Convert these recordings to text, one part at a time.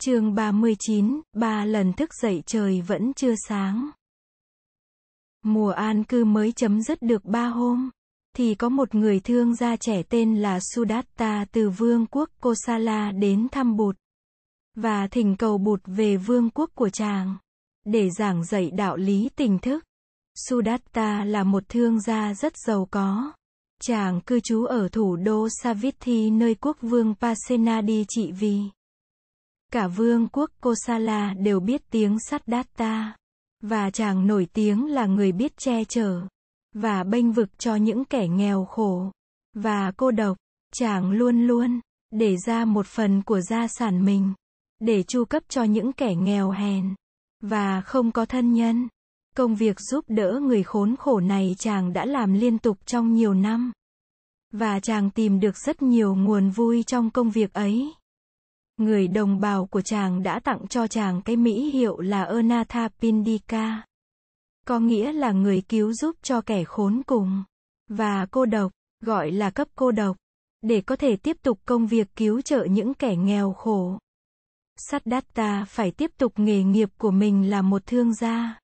Chương 39, 3 lần thức dậy trời vẫn chưa sáng. Mùa an cư mới chấm dứt được 3 hôm, thì có một người thương gia trẻ tên là Sudatta từ vương quốc Kosala đến thăm Bụt, và thỉnh cầu Bụt về vương quốc của chàng, để giảng dạy đạo lý tỉnh thức. Sudatta là một thương gia rất giàu có. Chàng cư trú ở thủ đô Savatthi nơi quốc vương Pasenadi trị vì. Cả vương quốc Kosala đều biết tiếng Sudatta, và chàng nổi tiếng là người biết che chở, và bênh vực cho những kẻ nghèo khổ, và cô độc. Chàng luôn luôn để ra một phần của gia sản mình, để chu cấp cho những kẻ nghèo hèn, và không có thân nhân. Công việc giúp đỡ người khốn khổ này chàng đã làm liên tục trong nhiều năm, và chàng tìm được rất nhiều nguồn vui trong công việc ấy. Người đồng bào của chàng đã tặng cho chàng cái mỹ hiệu là Anathapindika, có nghĩa là người cứu giúp cho kẻ khốn cùng và cô độc, gọi là cấp cô độc, để có thể tiếp tục công việc cứu trợ những kẻ nghèo khổ. Sudatta phải tiếp tục nghề nghiệp của mình là một thương gia.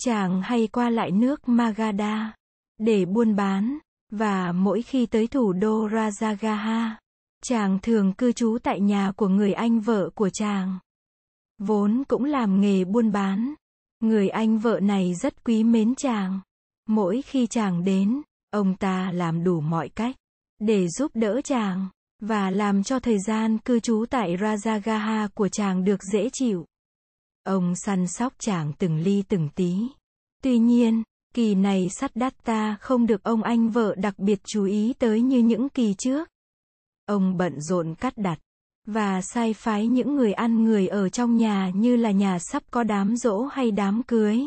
Chàng hay qua lại nước Magadha để buôn bán, và mỗi khi tới thủ đô Rajagaha, chàng thường cư trú tại nhà của người anh vợ của chàng, vốn cũng làm nghề buôn bán. Người anh vợ này rất quý mến chàng. Mỗi khi chàng đến, ông ta làm đủ mọi cách để giúp đỡ chàng, và làm cho thời gian cư trú tại Rajagaha của chàng được dễ chịu. Ông săn sóc chàng từng ly từng tí. Tuy nhiên, kỳ này Sudatta không được ông anh vợ đặc biệt chú ý tới như những kỳ trước. Ông bận rộn cắt đặt, và sai phái những người ăn người ở trong nhà như là nhà sắp có đám giỗ hay đám cưới.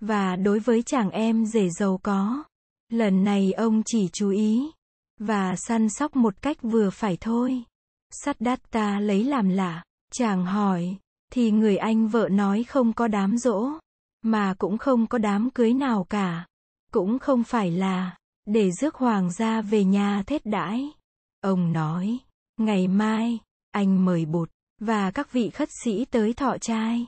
Và đối với chàng em rể giàu có, lần này ông chỉ chú ý, và săn sóc một cách vừa phải thôi. Sudatta lấy làm lạ, chàng hỏi, thì người anh vợ nói không có đám giỗ, mà cũng không có đám cưới nào cả. Cũng không phải là để rước hoàng gia về nhà thết đãi. Ông nói, ngày mai, anh mời Bụt, và các vị khất sĩ tới thọ trai.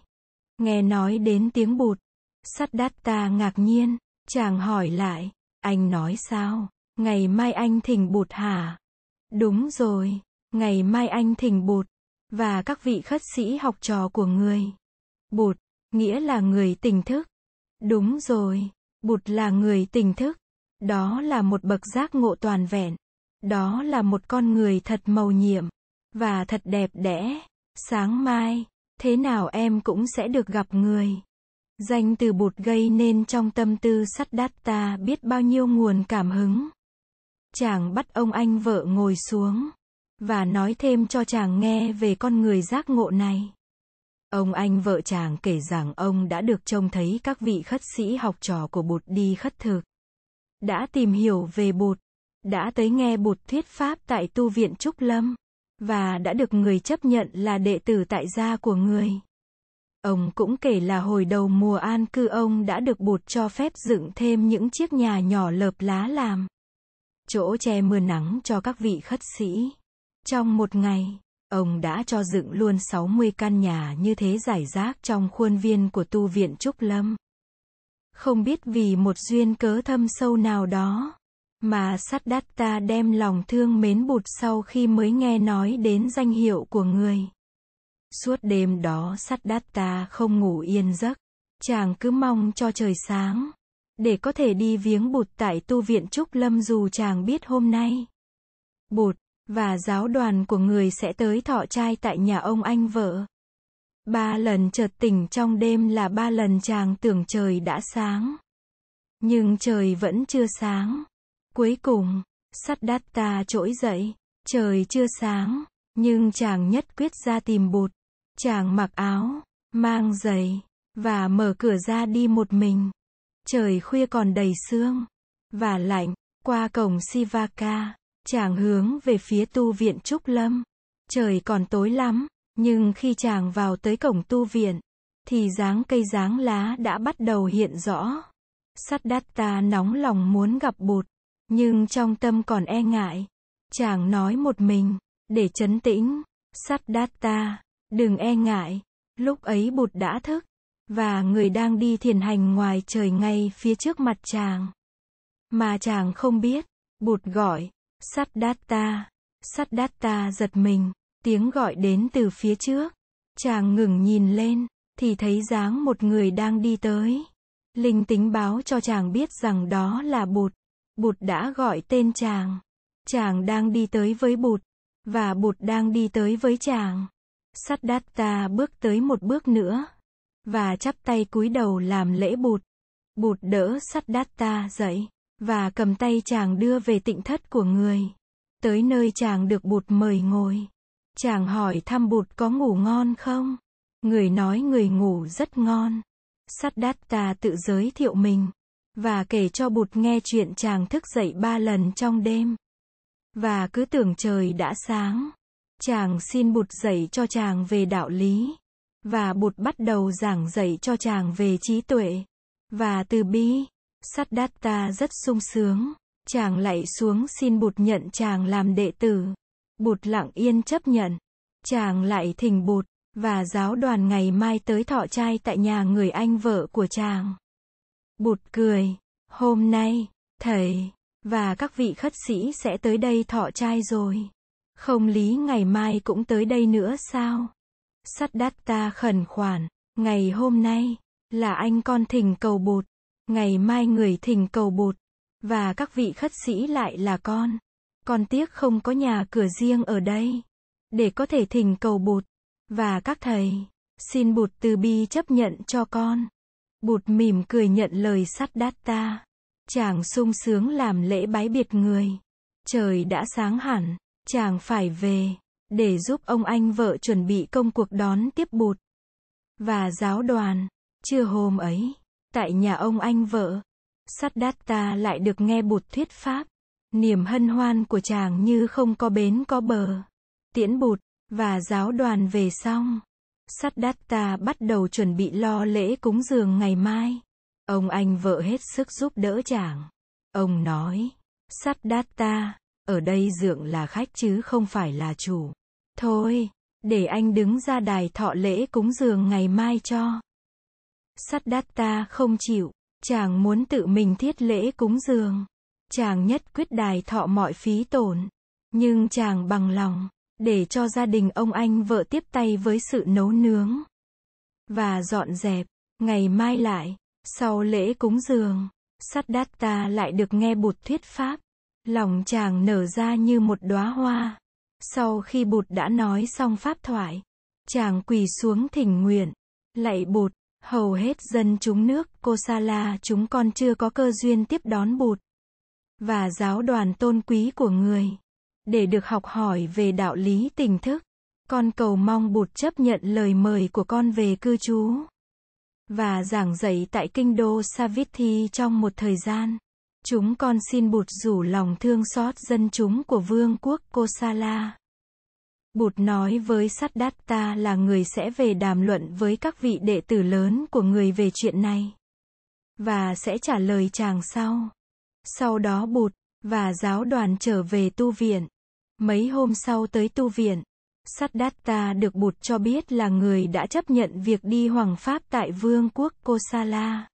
Nghe nói đến tiếng Bụt, Sudatta ngạc nhiên, chàng hỏi lại, anh nói sao? Ngày mai anh thỉnh Bụt hả? Đúng rồi, ngày mai anh thỉnh Bụt, và các vị khất sĩ học trò của người. Bụt, nghĩa là người tỉnh thức. Đúng rồi, Bụt là người tỉnh thức. Đó là một bậc giác ngộ toàn vẹn. Đó là một con người thật mầu nhiệm, và thật đẹp đẽ. Sáng mai, thế nào em cũng sẽ được gặp người. Danh từ Bụt gây nên trong tâm tư Sudatta biết bao nhiêu nguồn cảm hứng. Chàng bắt ông anh vợ ngồi xuống, và nói thêm cho chàng nghe về con người giác ngộ này. Ông anh vợ chàng kể rằng ông đã được trông thấy các vị khất sĩ học trò của Bụt đi khất thực, đã tìm hiểu về Bụt, đã tới nghe Bụt thuyết pháp tại tu viện Trúc Lâm, và đã được người chấp nhận là đệ tử tại gia của người. Ông cũng kể là hồi đầu mùa an cư ông đã được Bụt cho phép dựng thêm những chiếc nhà nhỏ lợp lá làm chỗ che mưa nắng cho các vị khất sĩ. Trong một ngày, ông đã cho dựng luôn 60 căn nhà như thế rải rác trong khuôn viên của tu viện Trúc Lâm. Không biết vì một duyên cớ thâm sâu nào đó, mà Sudatta đem lòng thương mến Bụt sau khi mới nghe nói đến danh hiệu của người. Suốt đêm đó Sudatta không ngủ yên giấc, chàng cứ mong cho trời sáng, để có thể đi viếng Bụt tại tu viện Trúc Lâm dù chàng biết hôm nay Bụt và giáo đoàn của người sẽ tới thọ trai tại nhà ông anh vợ. 3 lần chợt tỉnh trong đêm là 3 lần chàng tưởng trời đã sáng, nhưng trời vẫn chưa sáng. Cuối cùng, Sudatta trỗi dậy, trời chưa sáng, nhưng chàng nhất quyết ra tìm Bụt. Chàng mặc áo, mang giày, và mở cửa ra đi một mình. Trời khuya còn đầy sương, và lạnh. Qua cổng Sivaka, chàng hướng về phía tu viện Trúc Lâm. Trời còn tối lắm, nhưng khi chàng vào tới cổng tu viện, thì dáng cây dáng lá đã bắt đầu hiện rõ. Sudatta nóng lòng muốn gặp Bụt, nhưng trong tâm còn e ngại. Chàng nói một mình, để trấn tĩnh, Sudatta, Đừng e ngại, lúc ấy Bụt đã thức, và người đang đi thiền hành ngoài trời ngay phía trước mặt chàng. Mà chàng không biết, Bụt gọi, Sudatta, Sudatta giật mình, tiếng gọi đến từ phía trước. Chàng ngừng nhìn lên, thì thấy dáng một người đang đi tới. Linh tính báo cho chàng biết rằng đó là Bụt. Bụt đã gọi tên chàng. Chàng đang đi tới với Bụt, và Bụt đang đi tới với chàng. Sudatta bước tới một bước nữa, và chắp tay cúi đầu làm lễ Bụt. Bụt đỡ Sudatta dậy, và cầm tay chàng đưa về tịnh thất của người. Tới nơi chàng được Bụt mời ngồi. Chàng hỏi thăm Bụt có ngủ ngon không? Người nói người ngủ rất ngon. Sudatta tự giới thiệu mình, và kể cho Bụt nghe chuyện chàng thức dậy 3 lần trong đêm, và cứ tưởng trời đã sáng. Chàng xin Bụt dạy cho chàng về đạo lý, và Bụt bắt đầu giảng dạy cho chàng về trí tuệ và từ bi. Sudatta rất sung sướng, chàng lạy xuống xin Bụt nhận chàng làm đệ tử. Bụt lặng yên chấp nhận. Chàng lại thỉnh Bụt, và giáo đoàn ngày mai tới thọ trai tại nhà người anh vợ của chàng. Bụt cười, hôm nay, thầy, và các vị khất sĩ sẽ tới đây thọ trai rồi. Không lý ngày mai cũng tới đây nữa sao? Sudatta khẩn khoản, ngày hôm nay, là anh con thỉnh cầu Bụt, ngày mai người thỉnh cầu Bụt, và các vị khất sĩ lại là con. Con tiếc không có nhà cửa riêng ở đây, để có thể thỉnh cầu Bụt, và các thầy, xin Bụt từ bi chấp nhận cho con. Bụt mỉm cười nhận lời Sudatta. Chàng sung sướng làm lễ bái biệt người. Trời đã sáng hẳn, chàng phải về, để giúp ông anh vợ chuẩn bị công cuộc đón tiếp Bụt và giáo đoàn. Trưa hôm ấy, tại nhà ông anh vợ, Sudatta lại được nghe Bụt thuyết pháp. Niềm hân hoan của chàng như không có bến có bờ. Tiễn Bụt và giáo đoàn về xong, Sudatta bắt đầu chuẩn bị lo lễ cúng dường ngày mai. Ông anh vợ hết sức giúp đỡ chàng. Ông nói, Sudatta, ở đây dượng là khách chứ không phải là chủ. Thôi, để anh đứng ra đài thọ lễ cúng dường ngày mai cho. Sudatta không chịu, chàng muốn tự mình thiết lễ cúng dường. Chàng nhất quyết đài thọ mọi phí tổn, nhưng chàng bằng lòng, để cho gia đình ông anh vợ tiếp tay với sự nấu nướng và dọn dẹp. Ngày mai lại, sau lễ cúng dường, Sudatta lại được nghe Bụt thuyết pháp. Lòng chàng nở ra như một đóa hoa. Sau khi Bụt đã nói xong pháp thoại, chàng quỳ xuống thỉnh nguyện, lạy Bụt, hầu hết dân chúng nước Kosala chúng con chưa có cơ duyên tiếp đón Bụt và giáo đoàn tôn quý của người, để được học hỏi về đạo lý tỉnh thức. Con cầu mong Bụt chấp nhận lời mời của con về cư trú và giảng dạy tại kinh đô Savatthi trong một thời gian. Chúng con xin Bụt rủ lòng thương xót dân chúng của vương quốc Kosala. Bụt nói với Sudatta là người sẽ về đàm luận với các vị đệ tử lớn của người về chuyện này, và sẽ trả lời chàng sau. Sau đó Bụt và giáo đoàn trở về tu viện. Mấy hôm sau tới tu viện, Sudatta được Bụt cho biết là người đã chấp nhận việc đi hoằng pháp tại vương quốc Kosala.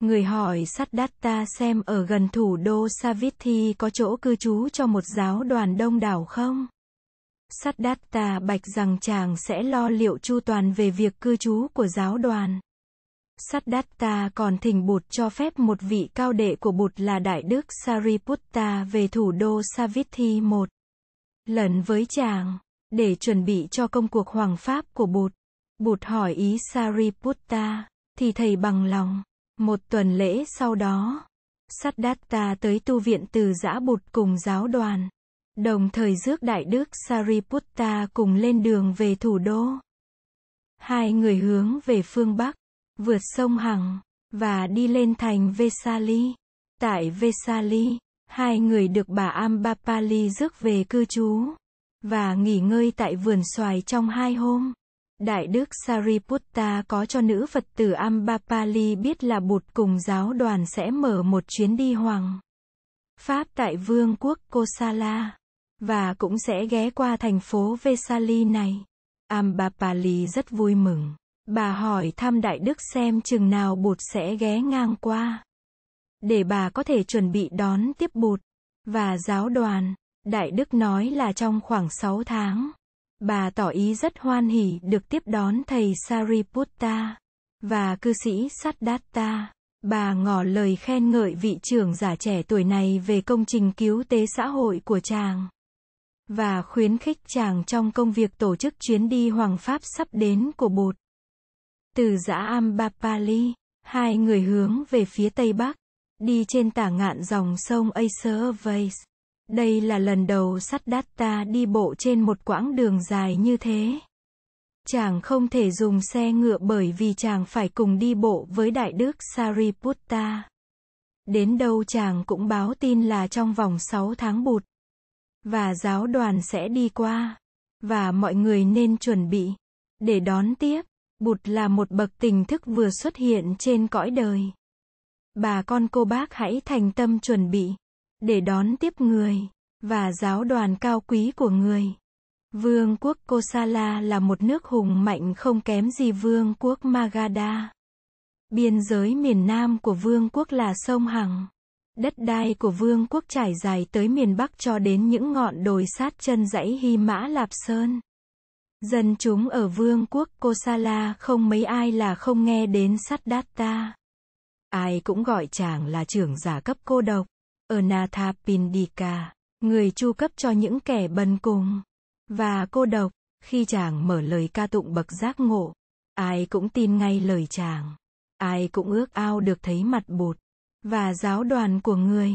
Người hỏi Sudatta xem ở gần thủ đô Savatthi có chỗ cư trú cho một giáo đoàn đông đảo không. Sudatta bạch rằng chàng sẽ lo liệu chu toàn về việc cư trú của giáo đoàn. Sudatta còn thỉnh Bụt cho phép một vị cao đệ của Bụt là Đại Đức Sariputta về thủ đô Savatthi một lần với chàng, để chuẩn bị cho công cuộc hoằng pháp của Bụt. Bụt hỏi ý Sariputta, thì thầy bằng lòng. Một tuần lễ sau đó, Sudatta tới tu viện từ giã Bụt cùng giáo đoàn, đồng thời rước Đại Đức Sariputta cùng lên đường về thủ đô. Hai người hướng về phương Bắc, vượt sông Hằng, và đi lên thành Vesali. Tại Vesali, hai người được bà Amba Pali rước về cư trú, và nghỉ ngơi tại vườn xoài trong 2 hôm. Đại Đức Sariputta có cho nữ Phật tử Amba Pali biết là Bụt cùng giáo đoàn sẽ mở một chuyến đi hoằng pháp tại vương quốc Kosala, và cũng sẽ ghé qua thành phố Vesali này. Amba Pali rất vui mừng. Bà hỏi thăm Đại Đức xem chừng nào Bụt sẽ ghé ngang qua, để bà có thể chuẩn bị đón tiếp Bụt và giáo đoàn. Đại Đức nói là trong khoảng 6 tháng. Bà tỏ ý rất hoan hỉ được tiếp đón thầy Sariputta và cư sĩ Sudatta. Bà ngỏ lời khen ngợi vị trưởng giả trẻ tuổi này về công trình cứu tế xã hội của chàng, và khuyến khích chàng trong công việc tổ chức chuyến đi Hoàng Pháp sắp đến của Bụt. Từ dã Amba Pali, hai người hướng về phía Tây Bắc, đi trên tả ngạn dòng sông Acervace. Đây là lần đầu Sudatta đi bộ trên một quãng đường dài như thế. Chàng không thể dùng xe ngựa bởi vì chàng phải cùng đi bộ với Đại Đức Sariputta. Đến đâu chàng cũng báo tin là trong vòng 6 tháng Bụt và giáo đoàn sẽ đi qua, và mọi người nên chuẩn bị để đón tiếp. Bụt là một bậc tỉnh thức vừa xuất hiện trên cõi đời. Bà con cô bác hãy thành tâm chuẩn bị để đón tiếp người và giáo đoàn cao quý của người. Vương quốc Kosala là một nước hùng mạnh không kém gì vương quốc Magadha. Biên giới miền nam của vương quốc là sông Hằng. Đất đai của vương quốc trải dài tới miền Bắc cho đến những ngọn đồi sát chân dãy Hy Mã Lạp Sơn. Dân chúng ở vương quốc Kosala không mấy ai là không nghe đến Sudatta. Ai cũng gọi chàng là trưởng giả cấp cô độc, Anathapindika, người chu cấp cho những kẻ bần cùng và cô độc. Khi chàng mở lời ca tụng bậc giác ngộ, ai cũng tin ngay lời chàng. Ai cũng ước ao được thấy mặt Bụt và giáo đoàn của người.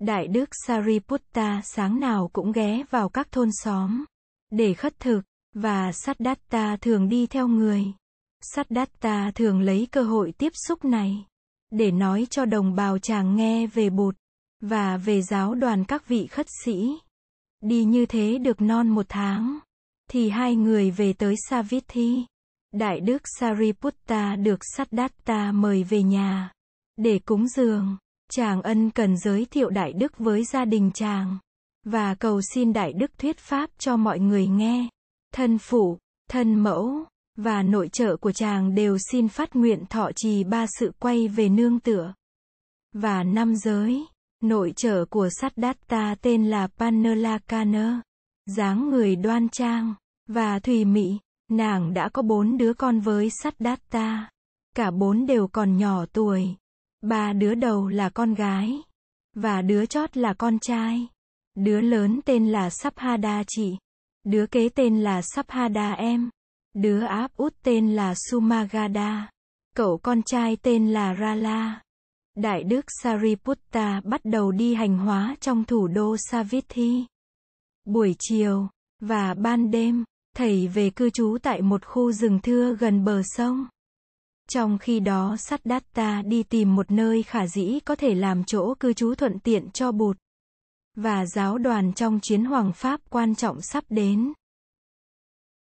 Đại Đức Sariputta sáng nào cũng ghé vào các thôn xóm để khất thực, và Sudatta thường đi theo người. Sudatta thường lấy cơ hội tiếp xúc này để nói cho đồng bào chàng nghe về Bụt và về giáo đoàn các vị khất sĩ. Đi như thế được non 1 tháng, thì hai người về tới Savatthi. Đại Đức Sariputta được Sudatta mời về nhà để cúng dường. Chàng ân cần giới thiệu Đại Đức với gia đình chàng, và cầu xin Đại Đức thuyết pháp cho mọi người nghe. Thân phụ, thân mẫu, và nội trợ của chàng đều xin phát nguyện thọ trì 3 sự quay về nương tựa và 5 giới. Nội trợ của Sudatta tên là Panalakana, dáng người đoan trang và thùy mị. Nàng đã có 4 đứa con với Sudatta, cả 4 đều còn nhỏ tuổi. 3 đứa đầu là con gái và đứa chót là con trai. Đứa lớn tên là Saphada chị, đứa kế tên là Saphada em, đứa áp út tên là Sumagada, cậu con trai tên là Rala. Đại Đức Sariputta bắt đầu đi hành hóa trong thủ đô Savatthi. Buổi chiều và ban đêm, thầy về cư trú tại một khu rừng thưa gần bờ sông. Trong khi đó Sudatta đi tìm một nơi khả dĩ có thể làm chỗ cư trú thuận tiện cho Bụt và giáo đoàn trong chuyến Hoàng Pháp quan trọng sắp đến.